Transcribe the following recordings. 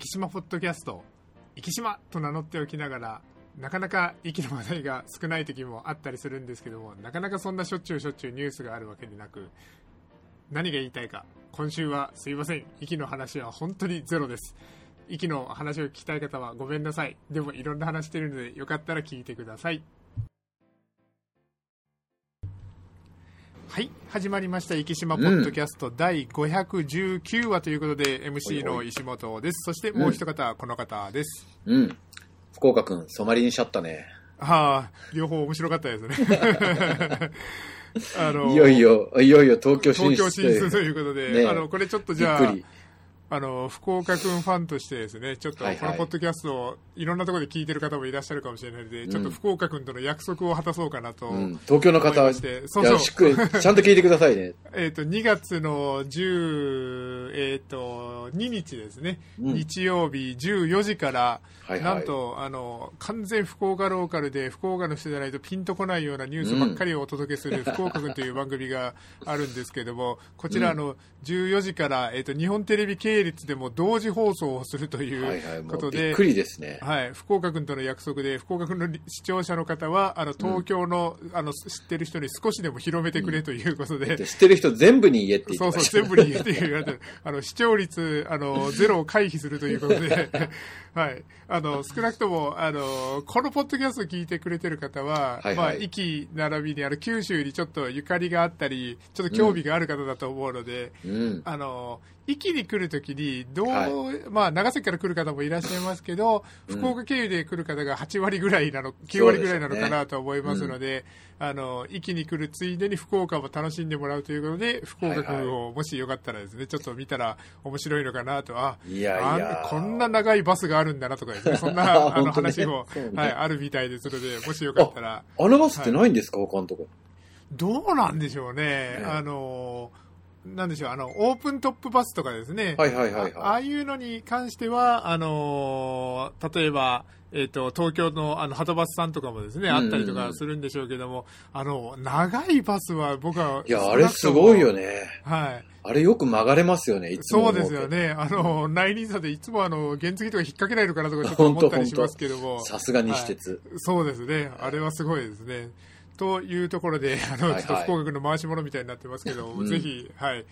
生島ポッドキャスト、生島と名乗っておきながら、なかなか息の話題が少ない時もあったりするんですけども、なかなかそんなしょっちゅうニュースがあるわけでなく、何が言いたいか、今週はすいません、息の話は本当にゼロです。息の話を聞きたい方はごめんなさい。でもいろんな話してるので、よかったら聞いてください。はい、始まりました生島ポッドキャスト第519話ということで、MC の石本です。そしてもう一方、この方です。福岡くん、染まりにしちゃったね。ああ、両方面白かったですね。いよいよ東京進出ということで、ね、これちょっとじゃあ福岡くんファンとしてですね、ちょっとこのポッドキャストをいろんなところで聞いてる方もいらっしゃるかもしれないので、ちょっと福岡くんとの約束を果たそうかなと、東京の方はちゃんと聞いてくださいね。2月の2日ですね、日曜日14時から、なんと完全福岡ローカルで、福岡の人じゃないとピンとこないようなニュースばっかりをお届けする福岡くんという番組があるんですけれども、こちら14時から、日本テレビ系列でも同時放送をするということで、びっくりですね。はい、福岡君との約束で、福岡君の視聴者の方は東京の、知ってる人に少しでも広めてくれということで、知ってる人全部に言えって言ってました。そうそう、全部に言えって言われてる。視聴率ゼロを回避するということで、はい、少なくともこのポッドキャストを聞いてくれてる方は、まあ息並びに九州にちょっとゆかりがあったり、ちょっと興味がある方だと思うので、息に来るときに長崎から来る方もいらっしゃいますけど、福岡経由で来る方が8割ぐらいなの、9割ぐらいなのかなと思いますので、息に来るついでに福岡も楽しんでもらうということで、福岡君をもしよかったらですね、ちょっと見たら面白いのかなと、こんな長いバスがあるんだなとかですね、そんな話も、はい、あるみたいですので、もしよかったら。あのバスってないんですか、他のとこ。どうなんでしょうね。なんでしょう、オープントップバスとかですね、ああいうのに関しては例えば、東京のはとバスさんとかもですね、あったりとかするんでしょうけども、長いバスは僕は、いや、あれすごいよね。はい、あれよく曲がれますよね、いつも。そうですよね。内輪差でいつも原付とか引っ掛けられるかなとかちょっと思ったりしますけども、さすが西鉄、はい、そうですね、あれはすごいですね。というところで、ちょっと福岡君の回し物みたいになってますけど、ぜひ、はい、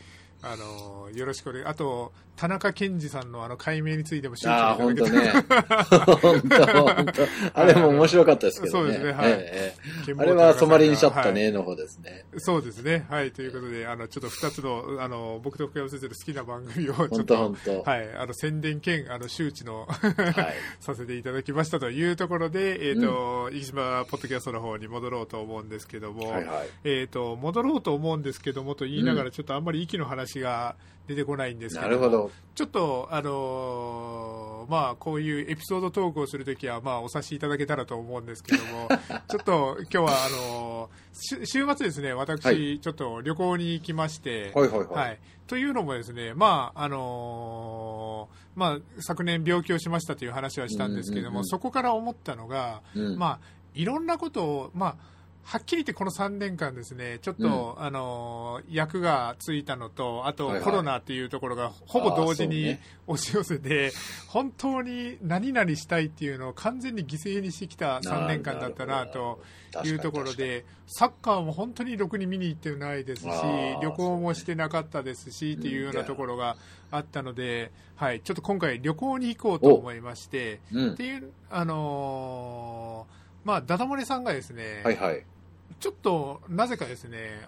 よろしくお願い。あと、田中健二さんの解明についても集中していただけたら。本当。あれも面白かったですけどね。そうですね。はい。あれは染まりにしちゃったねの方ですね。そうですね。はい。ということで、ちょっと2つの、僕と福山先生の好きな番組を、ちょっと、はい、宣伝兼、周知の、させていただきましたというところで、生島ポッドキャストの方に戻ろうと思うんですけども、戻ろうと思うんですけどもと言いながら、ちょっとあんまり息の話が、出てこないんですけど、なるほど。ちょっとこういうエピソードトークをするときは、お察しいただけたらと思うんですけども、ちょっと今日は週末ですね、私、ちょっと旅行に行きまして、というのもですね、昨年病気をしましたという話はしたんですけども、そこから思ったのが、いろんなことをはっきり言ってこの3年間ですね、ちょっと、役がついたのと、あとコロナっていうところがほぼ同時に押し寄せて、本当に何々したいっていうのを完全に犠牲にしてきた3年間だったなというところで、サッカーも本当にろくに見に行ってないですし、旅行もしてなかったですし、っていうようなところがあったので、はい、ちょっと今回旅行に行こうと思いまして、っていう、ダダ漏れさんがですね、ちょっとなぜかですね、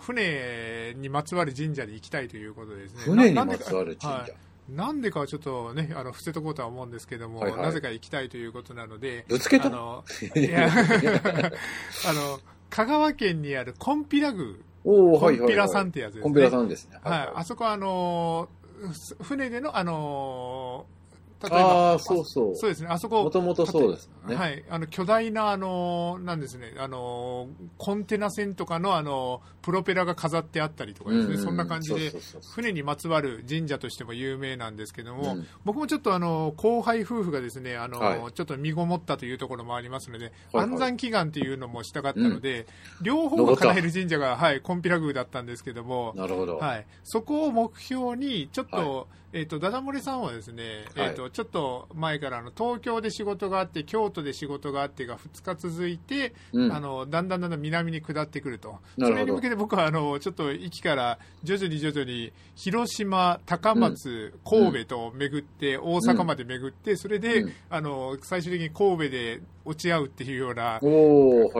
船にまつわる神社に行きたいということですね。船にまつわる神社。なんでかはちょっとね、伏せとこうとは思うんですけども、なぜか行きたいということなので、ぶつけた香川県にあるコンピラ宮、コンピラさんってやつですね。コンピラさんですね。あそこは船での例えばそうですね、あそこもともとそうですね、はい、巨大ななんですね、コンテナ船とかのプロペラが飾ってあったりとかですね、うんうん、そんな感じで船にまつわる神社としても有名なんですけども、うん、僕もちょっと後輩夫婦がですねはい、ちょっと身ごもったというところもありますので、はいはい、安産祈願というのもしたかったので、うん、両方が叶える神社が、はい、コンピラ宮だったんですけども、なるほど、はい、そこを目標にちょっと、はいダダ漏れさんはですね、はい、ちょっと前から東京で仕事があって京都で仕事があってが2日続いて、うん、だんだん南に下ってくると、それに向けて僕はちょっと駅から徐々に広島、高松、うん、神戸と巡って、うん、大阪まで巡ってそれで、うん、最終的に神戸で落ち合うっていうような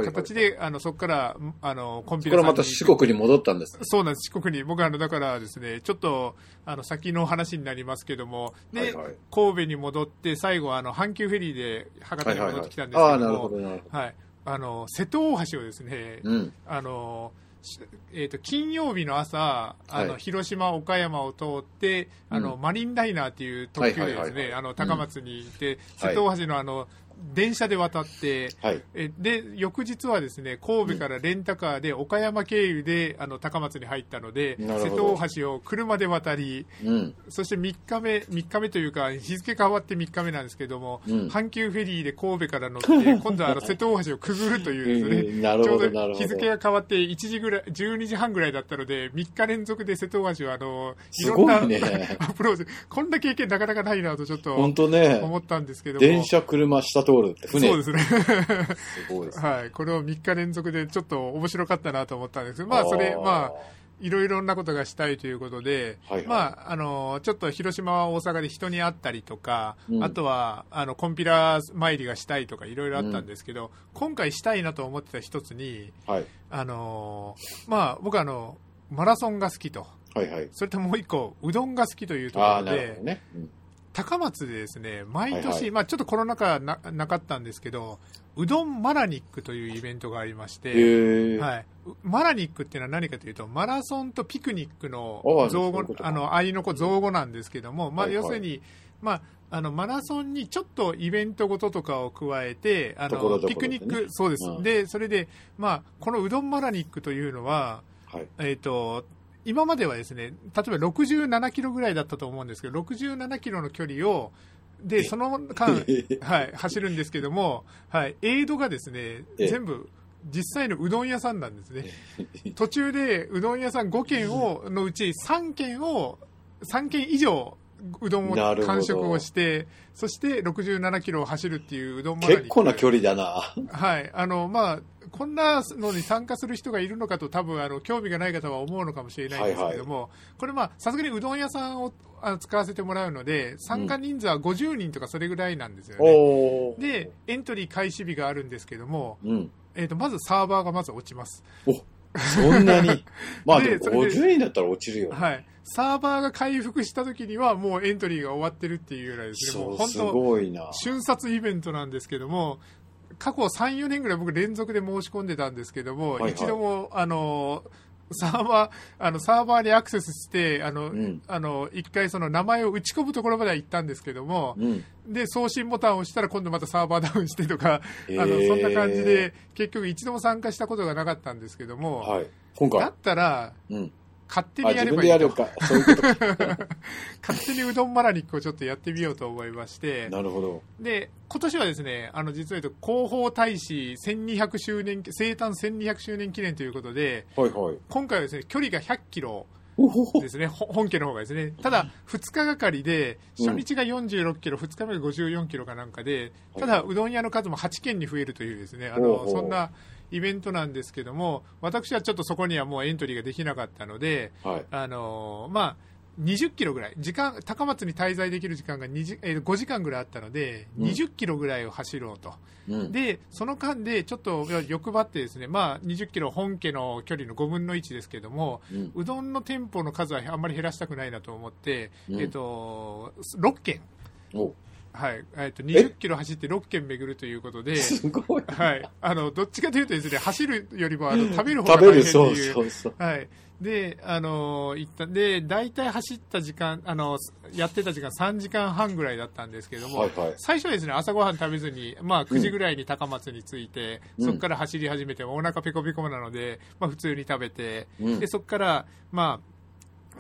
形で、はいはい、そこからコンピューターさんに、そこからまた四国に戻ったんです、ね、そうなんです、四国に僕はだからですねちょっと先の話になりますけども、で、はいはい、神戸に戻って最後阪急フェリーで博多に戻ってきたんですけども、はい、瀬戸大橋をですね、うん、金曜日の朝はい、広島岡山を通ってうん、マリンライナーっていう特急でですね、はいはいはい、高松に行って、うん、瀬戸大橋の電車で渡って、はい、で翌日はですね神戸からレンタカーで岡山経由で高松に入ったので瀬戸大橋を車で渡り、うん、そして3日目というか日付変わって3日目なんですけども、うん、阪急フェリーで神戸から乗って今度は瀬戸大橋をくぐるというですね、ちょうど日付が変わって1時ぐらい12時半ぐらいだったので3日連続で瀬戸大橋はいろんな、ね、アプローチ、こんな経験なかなかないなとちょっと思ったんですけども、ね、電車車下通るって船、そうですね。すごいですね。はい、これを3日連続でちょっと面白かったなと思ったんですけど、まあそれまあいろいろなことがしたいということで、はいはい、まあちょっと広島は大阪で人に会ったりとか、うん、あとはコンピラ参りがしたいとかいろいろあったんですけど、うん、今回したいなと思ってた一つに、はい、まあ僕はマラソンが好きと、はいはい、それともう一個うどんが好きというところで、あー、なるほどね。うん、高松でですね毎年、はいはい、まあ、ちょっとコロナ禍 なかったんですけどうどんマラニックというイベントがありまして、はい、マラニックっていうのは何かというとマラソンとピクニックの造語、愛の子造語なんですけども、まあ、要するに、はいはい、まあマラソンにちょっとイベントごととかを加えてピクニック、そうです、うん、でそれで、まあ、このうどんマラニックというのは、はい、今まではですね、例えば67キロぐらいだったと思うんですけど、67キロの距離を、で、その間、はい、走るんですけども、はい、エイドがですね、全部、実際のうどん屋さんなんですね。途中で、うどん屋さん5軒のうち3軒以上、うどんを完食をして、そして67キロを走るっていううどんマラニック。結構な距離だな。はい。まあ、こんなのに参加する人がいるのかと多分興味がない方は思うのかもしれないんですけれども、はいはい、これまあさすがにうどん屋さんを使わせてもらうので参加人数は50人とかそれぐらいなんですよね、うん、でエントリー開始日があるんですけども、うん、まずサーバーがまず落ちます。お、そんなにまあでも50人だったら落ちるよね、はい、サーバーが回復した時にはもうエントリーが終わってるっていうぐらいですね。もう本当すごいな瞬殺イベントなんですけども、過去 3,4 年ぐらい僕連続で申し込んでたんですけども、はいはい、一度もサーバーにアクセスしてうん、一回その名前を打ち込むところまでは行ったんですけども、うん、で送信ボタンを押したら今度またサーバーダウンしてとか、そんな感じで結局一度も参加したことがなかったんですけども、はい、今回だったら、うん、勝手にやればいいとか、そういうことか勝手にうどんマラニックをちょっとやってみようと思いまして、なるほど。で今年はですね実は言うと広報大使1200周年生誕1200周年記念ということで、はいはい、今回はですね距離が100キロですね、本家の方がですね。ただ2日がかりで初日が46キロ、うん、2日目が54キロかなんかで、ただうどん屋の数も8軒に増えるというですね、そんなイベントなんですけども、私はちょっとそこにはもうエントリーができなかったので、はい、まあ20キロぐらい高松に滞在できる時間が5時間ぐらいあったので、うん、20キロぐらいを走ろうと、うん、でその間でちょっと欲張ってですね、まあ、20キロ本家の距離の5分の1ですけども、うん、うどんの店舗の数はあんまり減らしたくないなと思って、うん6軒はい、20キロ走って6県巡るということで、すごい、はい、どっちかというとですね、走るよりも食べる方が大変という、そうそうそう、はい、で、行ったんで、大体走った時間、やってた時間3時間半ぐらいだったんですけども、はいはい、最初はですね、朝ごはん食べずに、まあ9時ぐらいに高松に着いて、うん、そこから走り始めて、お腹ペコペコなので、まあ普通に食べて、うん、で、そこから、まあ、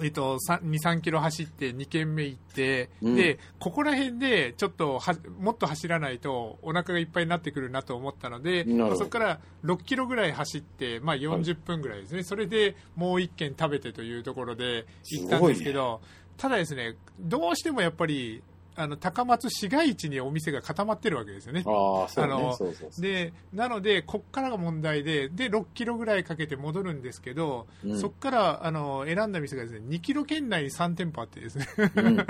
2、3キロ走って2軒目行って、うん、で、ここら辺でちょっともっと走らないとお腹がいっぱいになってくるなと思ったので、まあ、そこから6キロぐらい走って、まあ40分ぐらいですね。はい、それでもう1軒食べてというところで行ったんですけど、ね、ただですね、どうしてもやっぱり、高松市街地にお店が固まってるわけですよね。ああ、そうね。そうそうそう。で、なので、こっからが問題で、で、6キロぐらいかけて戻るんですけど、うん、そっから、選んだ店がですね、2キロ圏内に3店舗あってですね。うん、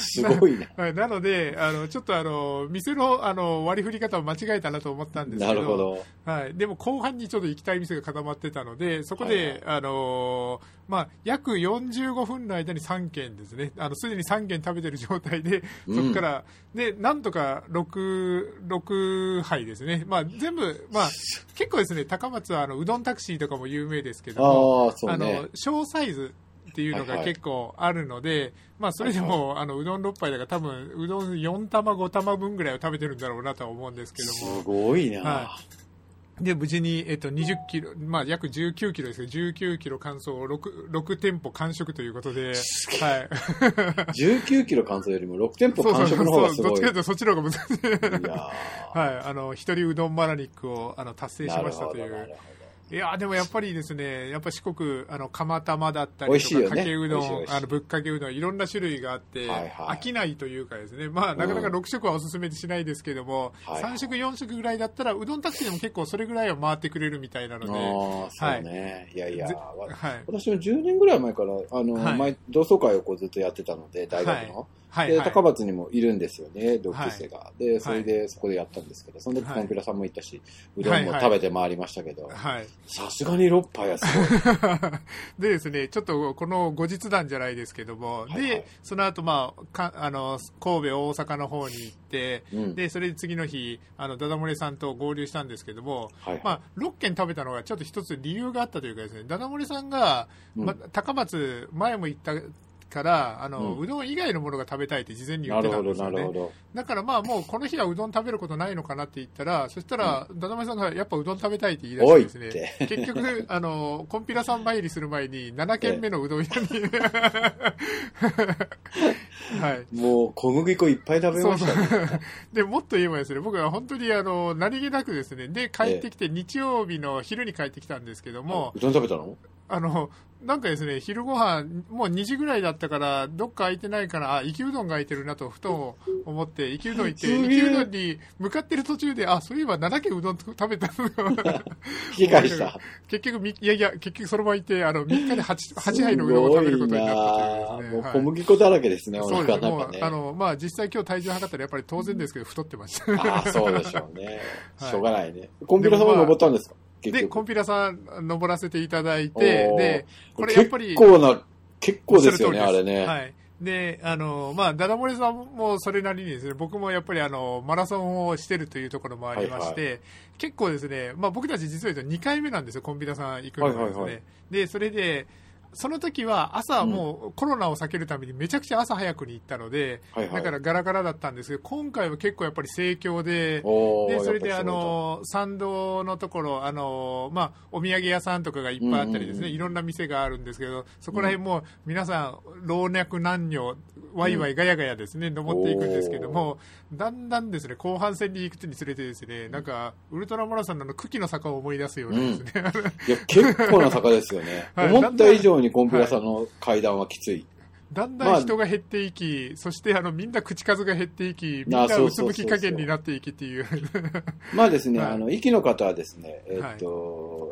すごいね。なので、ちょっと店の、割り振り方を間違えたなと思ったんですけど、なるほど。はい。でも、後半にちょっと行きたい店が固まってたので、そこで、まあ、約45分の間に3軒ですね。すでに3軒食べてる状態で、そこから、うん、でなんとか6杯ですね、まあ、全部、まあ、結構ですね、高松はうどんタクシーとかも有名ですけども、ね、小サイズっていうのが結構あるので、はいはい、まあ、それでも、はい、うどん6杯だから多分うどん4玉5玉分ぐらいを食べてるんだろうなとは思うんですけども、すごいな、はい、で、無事に、20キロ、まあ、約19キロですけど、19キロ完走を6店舗完食ということで、はい。19キロ完走よりも6店舗完食の方がすごい。そうそうそう、どっちかというとそっちの方が難しい。いやはい、一人うどんマラニックを、達成しましたという。いやでもやっぱりですね、やっぱ四国、釜玉だったりとか、ね、かけうどん、ぶっかけうどん、いろんな種類があって、はいはい、飽きないというかですね、まあ、なかなか6食はおすすめしないですけども、うん、3食、4食ぐらいだったら、うどんタクシーでも結構それぐらいは回ってくれるみたいなので。ああ、そうね。はい、いやいや、はい、私も10年ぐらい前から、はい、前、同窓会をこうずっとやってたので、大学の。はいはいはい、で高松にもいるんですよね、同級生が、はい、でそれでそこでやったんですけど、はい、その時コンピラさんも行ったし、うどんも食べて回りましたけど、さすがに6杯はすごいでですね、ちょっとこの後日談じゃないですけども、はいはい、でその後、まあ、神戸大阪の方に行って、うん、でそれで次の日ダダ漏れさんと合流したんですけども、はいはい、まあ、6軒食べたのがちょっと一つ理由があったというかですね、ダダ漏れさんが、うん、ま、高松前も行ったからうん、うどん以外のものが食べたいって事前に言ってたんですよね。だからまあもうこの日はうどん食べることないのかなって言ったら、そしたらダダマリさんがやっぱうどん食べたいって言い出してですね。結局コンピラさん参りする前に7軒目のうどん屋に、はい、もう小麦粉いっぱい食べました、ね。そうでもっと言えばですね、僕は本当に何気なくですね、で帰ってきて、日曜日の昼に帰ってきたんですけども、うどん食べたの？なんかですね、昼ごはん、もう2時ぐらいだったから、どっか空いてないから、あ、生きうどんが空いてるなと、ふと思って、生きうどん行って、生きうどんに向かってる途中で、あ、そういえば7軒うどん食べたのが。理解した。結局、結局その場行って、3日で 8杯のうどんを食べることになったというですね。もう小麦粉だらけですね、そうですね。もう、まあ実際今日体重測ったらやっぱり当然ですけど、太ってました。ああ、そうでしょうね。しょうがないね。コンピューターさん登ったんですか？でコンピラさん登らせていただいて、でこれやっぱり結構ですよね、あれね。はい。でまあダダ漏れさんもそれなりにですね、僕もやっぱりマラソンをしてるというところもありまして、はいはい、結構ですね、まあ僕たち実は2回目なんですよ、コンピラさん行くのがですね。はいはいはい、でそれで。その時は朝もうコロナを避けるためにめちゃくちゃ朝早くに行ったので、うんはいはい、だからガラガラだったんですけど、今回は結構やっぱり盛況で、でそれで参道のところまあ、お土産屋さんとかがいっぱいあったりですね、うんうんうん、いろんな店があるんですけど、そこら辺も皆さん老若男女ワイワイガヤガヤですね、登っていくんですけども、だんだんですね後半戦に行くにつれてですね、なんかウルトラマラソンの茎の坂を思い出すようなですね、うん、いや結構な坂ですよね、はい、思った以上にコンピューターさんの階段はきつい、はい、だんだん人が減っていき、まあ、そしてみんな口数が減っていき、みんなうつむき加減になっていきっていうまあですね、はい、壱岐の方はですね、は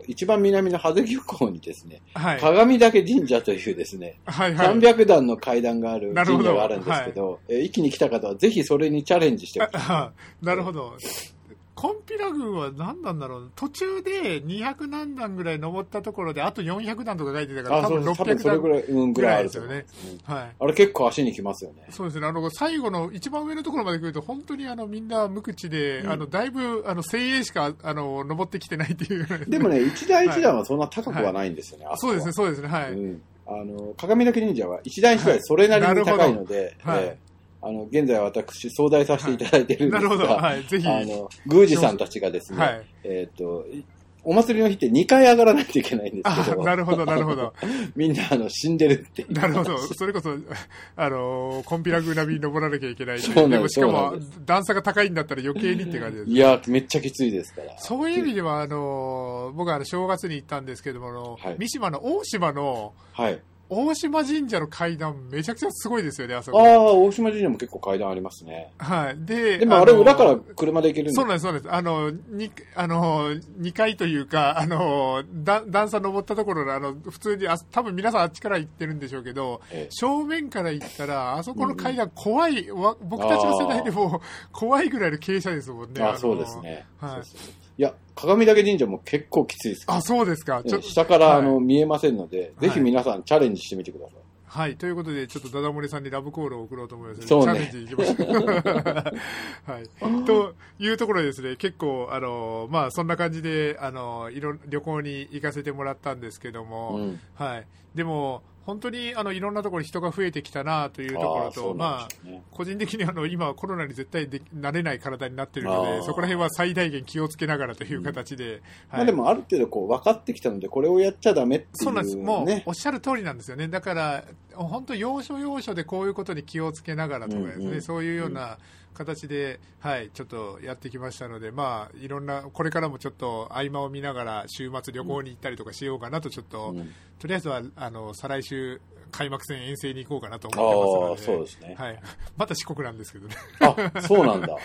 い、一番南の羽出漁港にですね、はい、鏡岳神社というですね、はいはい、300段の階段がある神社があるんですけど、壱岐、はい、に来た方はぜひそれにチャレンジしてほしい。なるほどコンピラ軍は何なんだろう、途中で200何段ぐらい登ったところであと400段とか書いてたから、多分600段ぐらいですよね。はい。あれ結構足にきますよね。そうですね。最後の一番上のところまで来ると本当にみんな無口で、うん、だいぶ精鋭しか登ってきてないっていう。でもね、一段一段はそんな高くはないんですよね。はい、そうですね、そうですね。はい。うん、鏡だけ忍者は一段一段それなりに高いので。はい、現在私、相談させていただいているんですが、はい、ぜひ宮司さんたちがですね、はい、お祭りの日って2回上がらないといけないんですけど、なるほど、なるほど。みんな死んでるって。なるほど。それこそ、コンピラグナビに登らなきゃいけない。でもしかも、段差が高いんだったら余計にって感じです。いや、めっちゃきついですから。そういう意味では、僕は正月に行ったんですけども、はい、三島の大島の、はい。大島神社の階段めちゃくちゃすごいですよね、あそこ。ああ、大島神社も結構階段ありますね。はい。でもあれ裏から車で行けるんですか？そうなんです、そうなんです。2階というか、段差登ったところで、普通に、多分皆さんあっちから行ってるんでしょうけど、正面から行ったら、あそこの階段怖い、僕たちの世代でも怖いぐらいの傾斜ですもんね。あ、そうですね。はい。そうそう、いや、鏡岳神社も結構きついですから。あ、そうですか。下から見えませんので、はい、ぜひ皆さんチャレンジしてみてください。はい、はい、ということで、ちょっとダダ漏れさんにラブコールを送ろうと思います、ね。そうね。チャレンジいきましょう。はい。というところでですね、結構、まあ、そんな感じで、旅行に行かせてもらったんですけども、うん、はい。でも、本当にいろんなところに人が増えてきたなというところと、ね、まあ、個人的に今はコロナに絶対慣れない体になっているので、そこら辺は最大限気をつけながらという形で。うん、はい、まあ、でもある程度分かってきたので、これをやっちゃダメっていう、ね。そうなんです。もうおっしゃる通りなんですよね。だから、本当要所要所でこういうことに気をつけながらとかですね、うんうん、そういうような形で、はい、ちょっとやってきましたので、まあ、いろんな、これからもちょっと合間を見ながら週末旅行に行ったりとかしようかなと、ちょっと、うん、とりあえずは、再来週、開幕戦遠征に行こうかなと思ってますので、あ、そうですね。はい。また四国なんですけどね。あ、そうなんだ。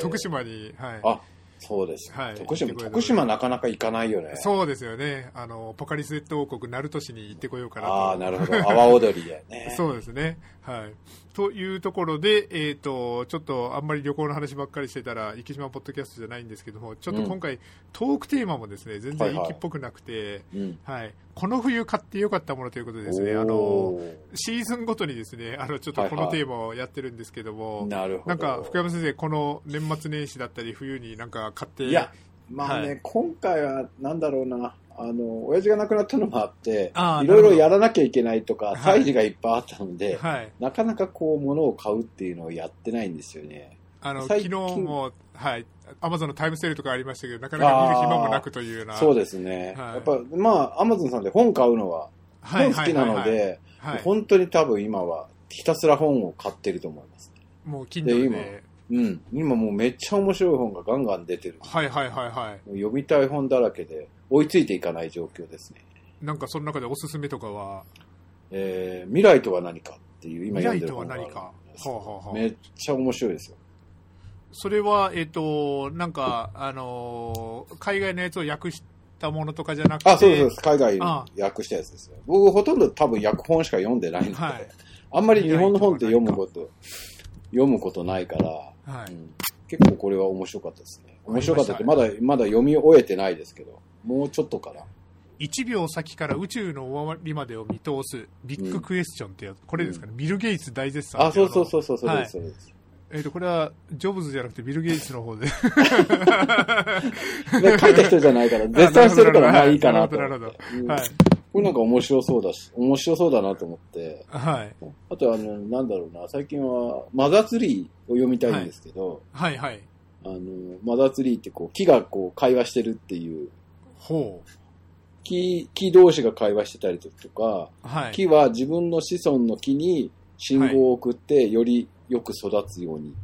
徳島に、はい。あ、そうです、はい、徳島なかなか行かないよね。そうですよね。ポカリスエット王国鳴門市に行ってこようかなと。ああ、なるほど。阿波踊りだよね。そうですね。はい。というところで、ちょっとあんまり旅行の話ばっかりしてたら、生島ポッドキャストじゃないんですけども、ちょっと今回、うん、トークテーマもですね、全然息っぽくなくて、はい、はい、うん、はい、この冬買ってよかったものということでですね、シーズンごとにですね、ちょっとこのテーマをやってるんですけども、はいはい、なんか、福山先生、この年末年始だったり、冬になんか買って、いや、まあね、はい、今回はなんだろうな、親父が亡くなったのもあって、いろいろやらなきゃいけないとか、歳児がいっぱいあったので、はい、なかなかこう、物を買うっていうのをやってないんですよね。昨日も、はい、アマゾンのタイムセールとかありましたけど、なかなか見る暇もなくというような。そうですね。はい、やっぱ、まあ、アマゾンさんで本買うのは、本好きなので、本当に多分今は、ひたすら本を買ってると思います。もう、Kindleで。うん、今もうめっちゃ面白い本がガンガン出てる。はいはいはいはい。読みたい本だらけで追いついていかない状況ですね。なんかその中でおすすめとかは、未来とは何かっていう今読んでる本があるんです。未来とは何か。はあはあ、めっちゃ面白いですよ。それはなんか海外のやつを訳したものとかじゃなくて、あ、そうです、海外の訳したやつですね。僕ほとんど多分訳本しか読んでないので、はい、あんまり日本の本って読むことないから。はい、うん、結構これは面白かったですね。面白かったってまだ読み終えてないですけど、もうちょっとから。1秒先から宇宙の終わりまでを見通すビッグクエスチョンってやつ、うん、これですかね、ビル・ゲイツ大絶賛。あ、そうそうそうそう、それです、はい、それです。これはジョブズじゃなくてビル・ゲイツの方で書いた人じゃないから絶賛してるからまあいいかなと。なるほど、はい、これなんか面白そうだなと思って。はい。あとなんだろうな、最近は、マザーツリーを読みたいんですけど。はい、はい、はい。マザーツリーってこう、木がこう、会話してるっていう。ほう。木同士が会話してたりとか、はい、木は自分の子孫の木に信号を送って、よりよく育つように、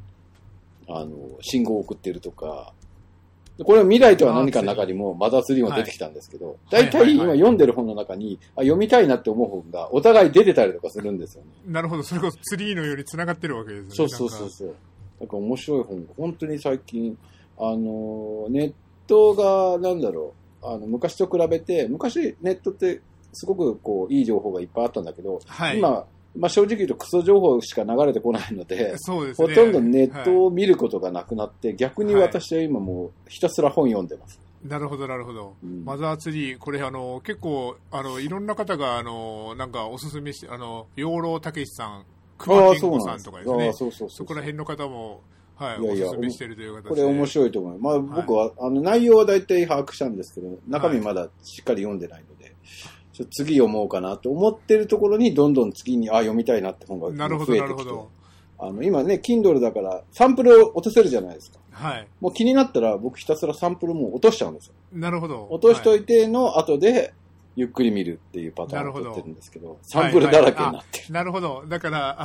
信号を送ってるとか、これは未来とは何かの中にもマザー3も出てきたんですけど、大体今読んでる本の中に、あ、読みたいなって思う本がお互い出てたりとかするんですよね。なるほど、それこそ3のより繋がってるわけですね。そうそうそうそう。なんか面白い本、本当に最近、ネットがなんだろう、昔と比べて、昔ネットってすごくこういい情報がいっぱいあったんだけど、はい、今まあ、正直言うとクソ情報しか流れてこないの で、 そうです、ね、ほとんどネットを見ることがなくなって、はい、逆に私は今もうひたすら本読んでます、はい、なるほどなるほど、うん、マザー3これ結構いろんな方がなんかおすすめして養老たけしさん熊健吾さんとかですね、そこら辺の方も、はい、おすすめしてるという形でこれ面白いと思います、まあ、僕は、はい、内容は大体把握したんですけど中身まだしっかり読んでないので、はい、次読もうかなと思ってるところにどんどん次に読みたいなって本が増えてきて、今ね Kindle だからサンプルを落とせるじゃないですか、はい、もう気になったら僕ひたすらサンプルもう落としちゃうんですよ。なるほど。落としといての後でゆっくり見るっていうパターンを取ってるんですけど、サンプルだらけになってる、はいはい、なるほど。だから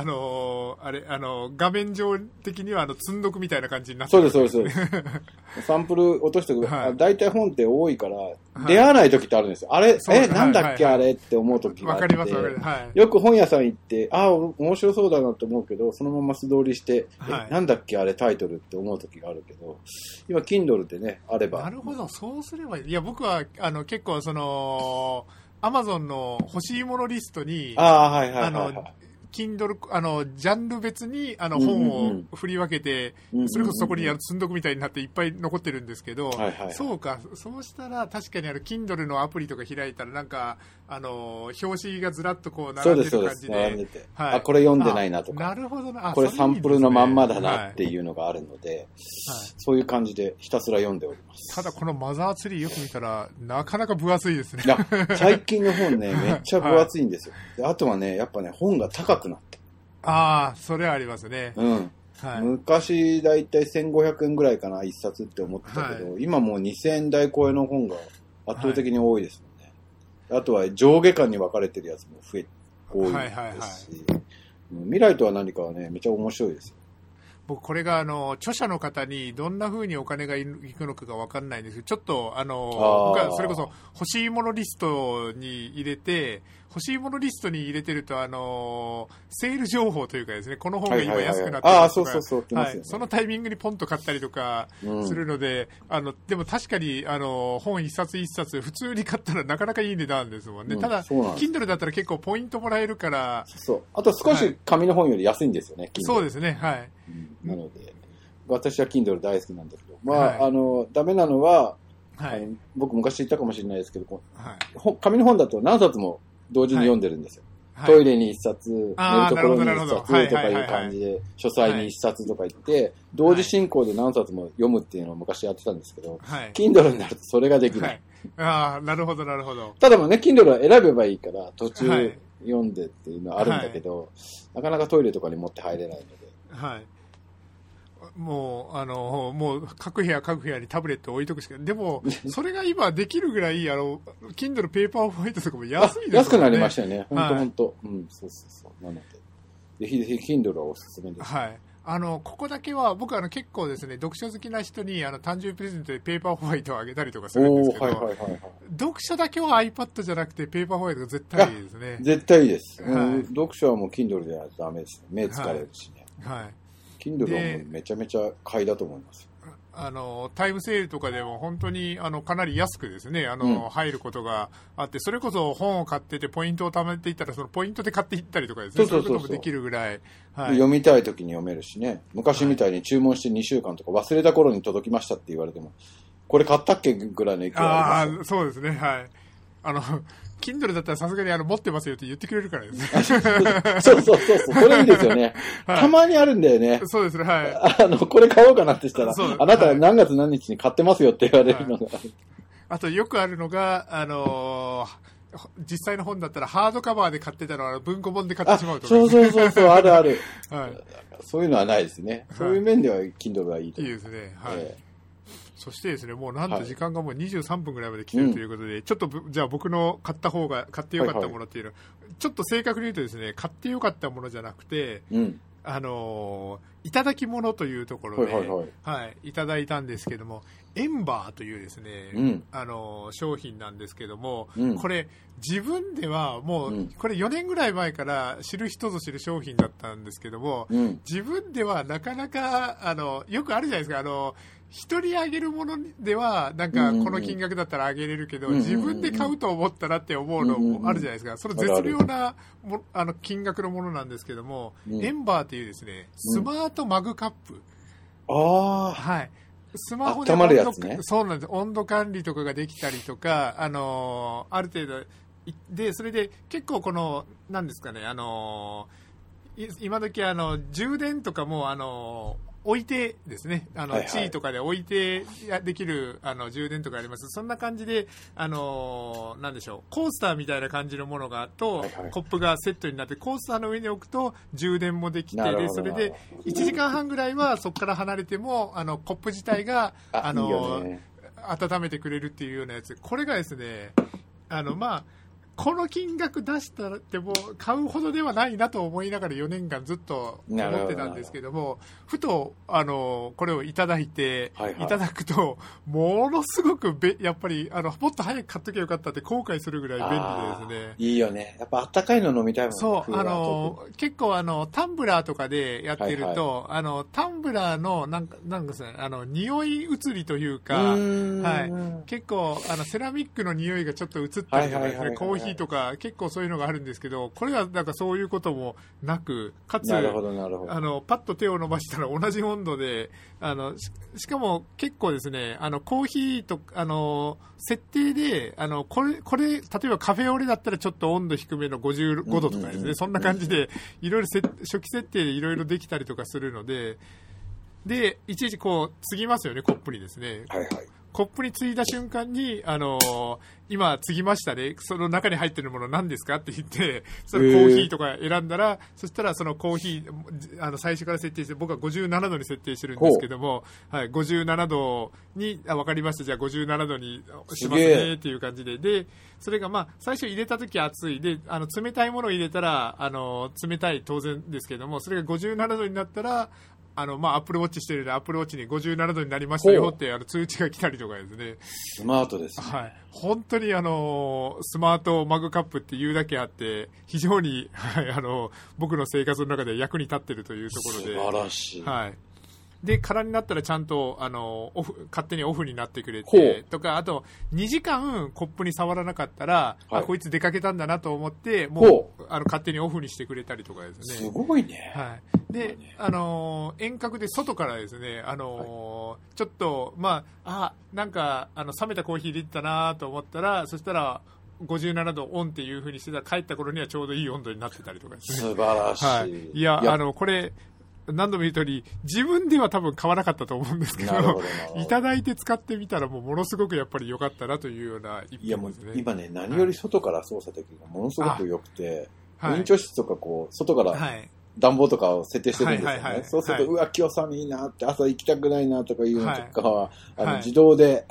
画面上的には積んどくみたいな感じになってる、ね、そうですサンプル落としておく、はい、だいたい本って多いから、はい、出会わない時ってあるんですよ。あれなんだっけ、はいはいはい、あれって思う時があって、わかりますわかります、はい、よく本屋さん行って面白そうだなと思うけどそのまま素通りして、はい、なんだっけあれタイトルって思う時があるけど、今 Kindle でねあれば、なるほど、そうすればいや僕は結構アマゾンの欲しいものリストにKindle ジャンル別に本を振り分けて、うんうんうん、それこそそこに積んどくみたいになっていっぱい残ってるんですけど、はいはいはい、そうか、そうしたら確かにKindle のアプリとか開いたらなんか表紙がずらっとこう並んでる感じ で、並んでて、はい、これ読んでないなとか、なるほどな、これサンプルのまんまだなっていうのがあるので、はいはい、そういう感じでひたすら読んでおります。ただこのマザーツリーよく見たらなかなか分厚いですね。いや最近の本ねめっちゃ分厚いんですよ、はい、であとはねやっぱね本が高くなって、ああそれはありますね、うん、はい、昔だいたい1500円ぐらいかな一冊って思ってたけど、はい、今もう2000円台超えの本が圧倒的に多いです、はい、あとは上下間に分かれてるやつも多いですし、はいはいはい、未来とは何かはねめちゃ面白いですよ。僕これが著者の方にどんな風にお金がいくのかが分かんないんですけど、ちょっと僕はそれこそ欲しいものリストに入れて、欲しいものリストに入れてるとセール情報というかですね、この本が今安くなってるとか、そのタイミングにポンと買ったりとかするので、うん、でも確かに本一冊一冊普通に買ったらなかなかいい値段ですもんね、うん、ただ Kindle だったら結構ポイントもらえるから、そうあと少し紙の本より安いんですよね、Kindle、そうですね、はい、うん、なので私は Kindle 大好きなんだけど、まあ、はい、ダメなのは、はい、僕昔言ったかもしれないですけど、はい、紙の本だと何冊も同時に読んでるんですよ、はい、トイレに一冊、はい、寝るところに一冊とかいう感じで書斎に一冊とか言って、はい、同時進行で何冊も読むっていうのを昔やってたんですけど、はい、Kindle になるとそれができない、はい、ああなるほどなるほど。ただもね Kindle は選べばいいから途中読んでっていうのはあるんだけど、はい、なかなかトイレとかに持って入れないので、はい、もう各部屋にタブレット置いとくしか、でもそれが今できるぐらいKindle ペーパーホワイトとかも安いですよね。安くなりましたよね。本当、うん、そうそうそう。なのでぜひぜひ Kindle はおすすめです。はい。ここだけは僕結構ですね読書好きな人に誕生日プレゼントでペーパーホワイトをあげたりとかするんですけど、はいはいはいはい、読書だけは iPad じゃなくてペーパーホワイトが絶対いいですね。絶対いいです、はい、うん、読書はもう Kindle じゃダメですね。目疲れるしね、はい、はい、Kindle はもうめちゃめちゃ買いだと思います。タイムセールとかでも本当にかなり安くですねうん、入ることがあって、それこそ本を買っててポイントを貯めていったらそのポイントで買っていったりとかですね、そういうこともできるぐらい、はい、読みたい時に読めるしね。昔みたいに注文して2週間とか忘れた頃に届きましたって言われてもこれ買ったっけぐらいの勢いあります。ああそうですね、はい、Kindle だったらさすがに持ってますよって言ってくれるからですね。そうそう、それいいですよね、はい。たまにあるんだよね。そうですね、はい。これ買おうかなってしたら、あなた何月何日に買ってますよって言われるのが、はい。あとよくあるのが、実際の本だったらハードカバーで買ってたのは文庫本で買ってしまうとか、ね。そう、あるある、はい。そういうのはないですね。そういう面では Kindle はいいと思います。いいですね、はい、そしてですね、もうなんと時間がもう23分ぐらいまで来てるということで、はい、うん、ちょっとじゃあ僕の買ってよかったものっていうの、はいはい、ちょっと正確に言うとですね、買ってよかったものじゃなくて、うん、いただき物というところで、はいはいはいはい、いただいたんですけども、エンバーというですね、うん、商品なんですけども、うん、これ自分ではもうこれ4年ぐらい前から知る人ぞ知る商品だったんですけども、うん、自分ではなかなかよくあるじゃないですか、一人あげるものではなんかこの金額だったらあげれるけど、うんうんうん、自分で買うと思ったらって思うのもあるじゃないですか。その絶妙な金額のものなんですけども、うん、エンバーというですねスマートマグカップ、あ、はい、スマホで温度、温まるやつね。そうなんです。温度管理とかができたりとか、ある程度で、それで結構このなんですかね、今時充電とかも置いてですね、地位とかで置いてできる充電とかあります。そんな感じでなんでしょう、コースターみたいな感じのものがと、はいはい、コップがセットになってコースターの上に置くと充電もできて、でそれで1時間半ぐらいはそこから離れてもコップ自体がいいよね、温めてくれるっていうようなやつ。これがですねまあこの金額出したらっても買うほどではないなと思いながら4年間ずっと思ってたんですけども、ふとこれをいただいて、はいはい、いただくとものすごくやっぱりもっと早く買っときゃよかったって後悔するぐらい便利でですね。いいよね、やっぱあったかいの飲みたいもんね。そう結構タンブラーとかでやってると、はいはい、タンブラーのなんかですね、匂い移りというか、はい、結構セラミックの匂いがちょっと移ったりとかですね、はいはいはいはい、コーヒーとか結構そういうのがあるんですけど、これはなんかそういうこともなく、かつパッと手を伸ばしたら同じ温度でしかも結構ですねコーヒーと設定でこれ例えばカフェオレだったらちょっと温度低めの55度とかですね、うんうんうん、そんな感じでいろいろ初期設定でいろいろできたりとかするので、でいちいちこう継ぎますよね、コップにですね、はいはい、コップについた瞬間に今継ぎましたね、その中に入ってるもの何ですかって言って、そのコーヒーとか選んだら、そしたらそのコーヒー最初から設定して、僕は57度に設定してるんですけども、はい、57度に分かりました、じゃあ57度にしますねっていう感じで、でそれがまあ最初入れた時熱いで冷たいものを入れたら冷たい当然ですけども、それが57度になったらまあ、アップルウォッチしてるのでアップルウォッチに57度になりましたよって通知が来たりとかですね。スマートですね、はい、本当にスマートマグカップっていうだけあって、非常に、はい、僕の生活の中で役に立ってるというところで素晴らしい、はい、で空になったらちゃんと勝手にオフになってくれてとか、あと2時間コップに触らなかったら、はい、こいつ出かけたんだなと思ってもう勝手にオフにしてくれたりとかですね。すごいね、はい、で遠隔で外からですねはい、ちょっとまあなんか冷めたコーヒー入れてたなと思ったら、そしたら57度オンっていう風にしてたら、帰った頃にはちょうどいい温度になってたりとかですね。素晴らしい、はい、いやこれ何度も言う通り自分では多分買わなかったと思うんですけ どいただいて使ってみたら ものすごくやっぱり良かったなというような一本ですね。いやもう今ね、何より外から操作できるのがものすごく良くて、はい、院長室とかこう外から、はい、暖房とかを設定してるんですよね、はいはいはい、そうすると、はい、うわ今日寒いなって、朝行きたくないなとかいうのとかは、はい、自動で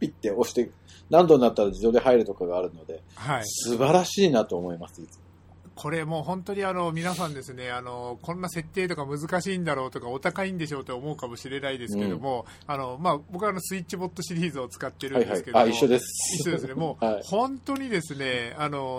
ピッて押して何度になったら自動で入るとかがあるので、はい、素晴らしいなと思います。いつもこれもう本当に皆さんですねこんな設定とか難しいんだろうとかお高いんでしょうと思うかもしれないですけども、うん、まあ、僕はスイッチボットシリーズを使ってるんですけども、はいはい、一緒です一緒ですねもう、はい、本当にですね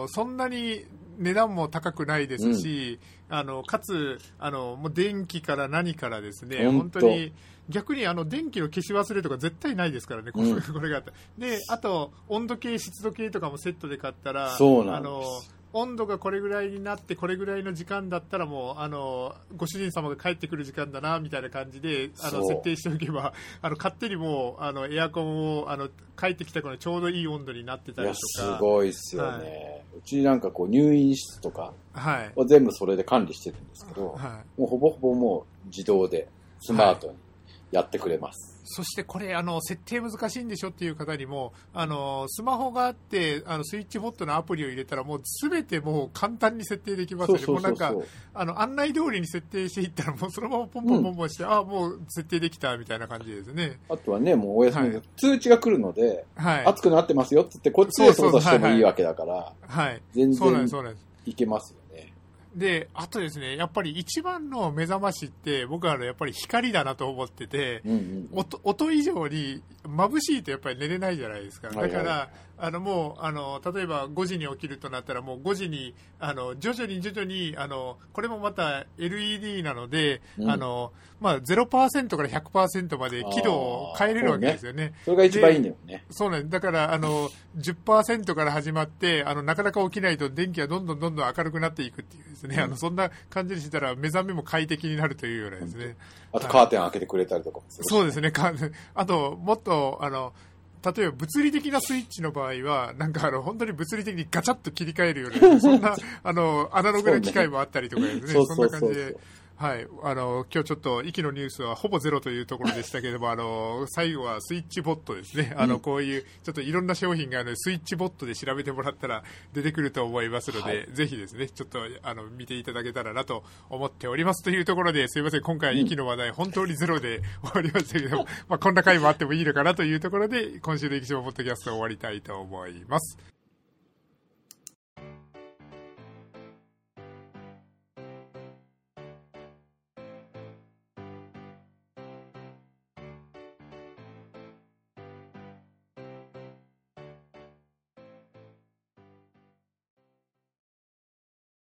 そんなに値段も高くないですし、うん、かつもう電気から何からですね、本当に逆に電気の消し忘れとか絶対ないですからね、うん、これがあったで、あと温度計湿度計とかもセットで買ったら、そうなんです、温度がこれぐらいになってこれぐらいの時間だったらもうご主人様が帰ってくる時間だなみたいな感じで設定しておけば勝手にもうエアコンを帰ってきた頃にちょうどいい温度になってたりとか。いやすごいですよね、はい、うちなんかこう入院室とかは全部それで管理してるんですけど、はい、もうほぼほぼもう自動でスマートにやってくれます、はい。そしてこれ設定難しいんでしょっていう方にもスマホがあってスイッチボットのアプリを入れたらもう全てもう簡単に設定できますよね。もうなんか案内通りに設定していったらもうそのままポンポンポンポンして、うん、あもう設定できたみたいな感じですね。あとはねもうお休み、はい、通知が来るので、はい、暑くなってますよってこっちで操作してもいいわけだから、はい、全然いけますよね。で、あとですね、やっぱり一番の目覚ましって僕はやっぱり光だなと思ってて、うんうん、音以上に眩しいとやっぱり寝れないじゃないですか。だから、はいはい、もう例えば5時に起きるとなったらもう5時に徐々にこれもまた LED なので、うん、まあ、0% から 100% まで輝度を変えれるわけですよね。それが一番いいんだよね。そうなんです。だから10% から始まってなかなか起きないと電気がどんどん明るくなっていくっていうですね、そんな感じにしたら目覚めも快適になるというようなですね。あとカーテン開けてくれたりとか、ね、そうですね。あともっと例えば物理的なスイッチの場合はなんか本当に物理的にガチャッと切り替えるようなそんなアナログな機械もあったりとかですね。そんな感じで、はい、今日ちょっと息のニュースはほぼゼロというところでしたけれども、最後はスイッチボットですね。こういうちょっといろんな商品がスイッチボットで調べてもらったら出てくると思いますので、はい、ぜひですねちょっと見ていただけたらなと思っておりますというところで、すいません、今回息の話題本当にゼロで終わりましたけど、まあこんな回もあってもいいのかなというところで、今週の息のポッドキャストを終わりたいと思います。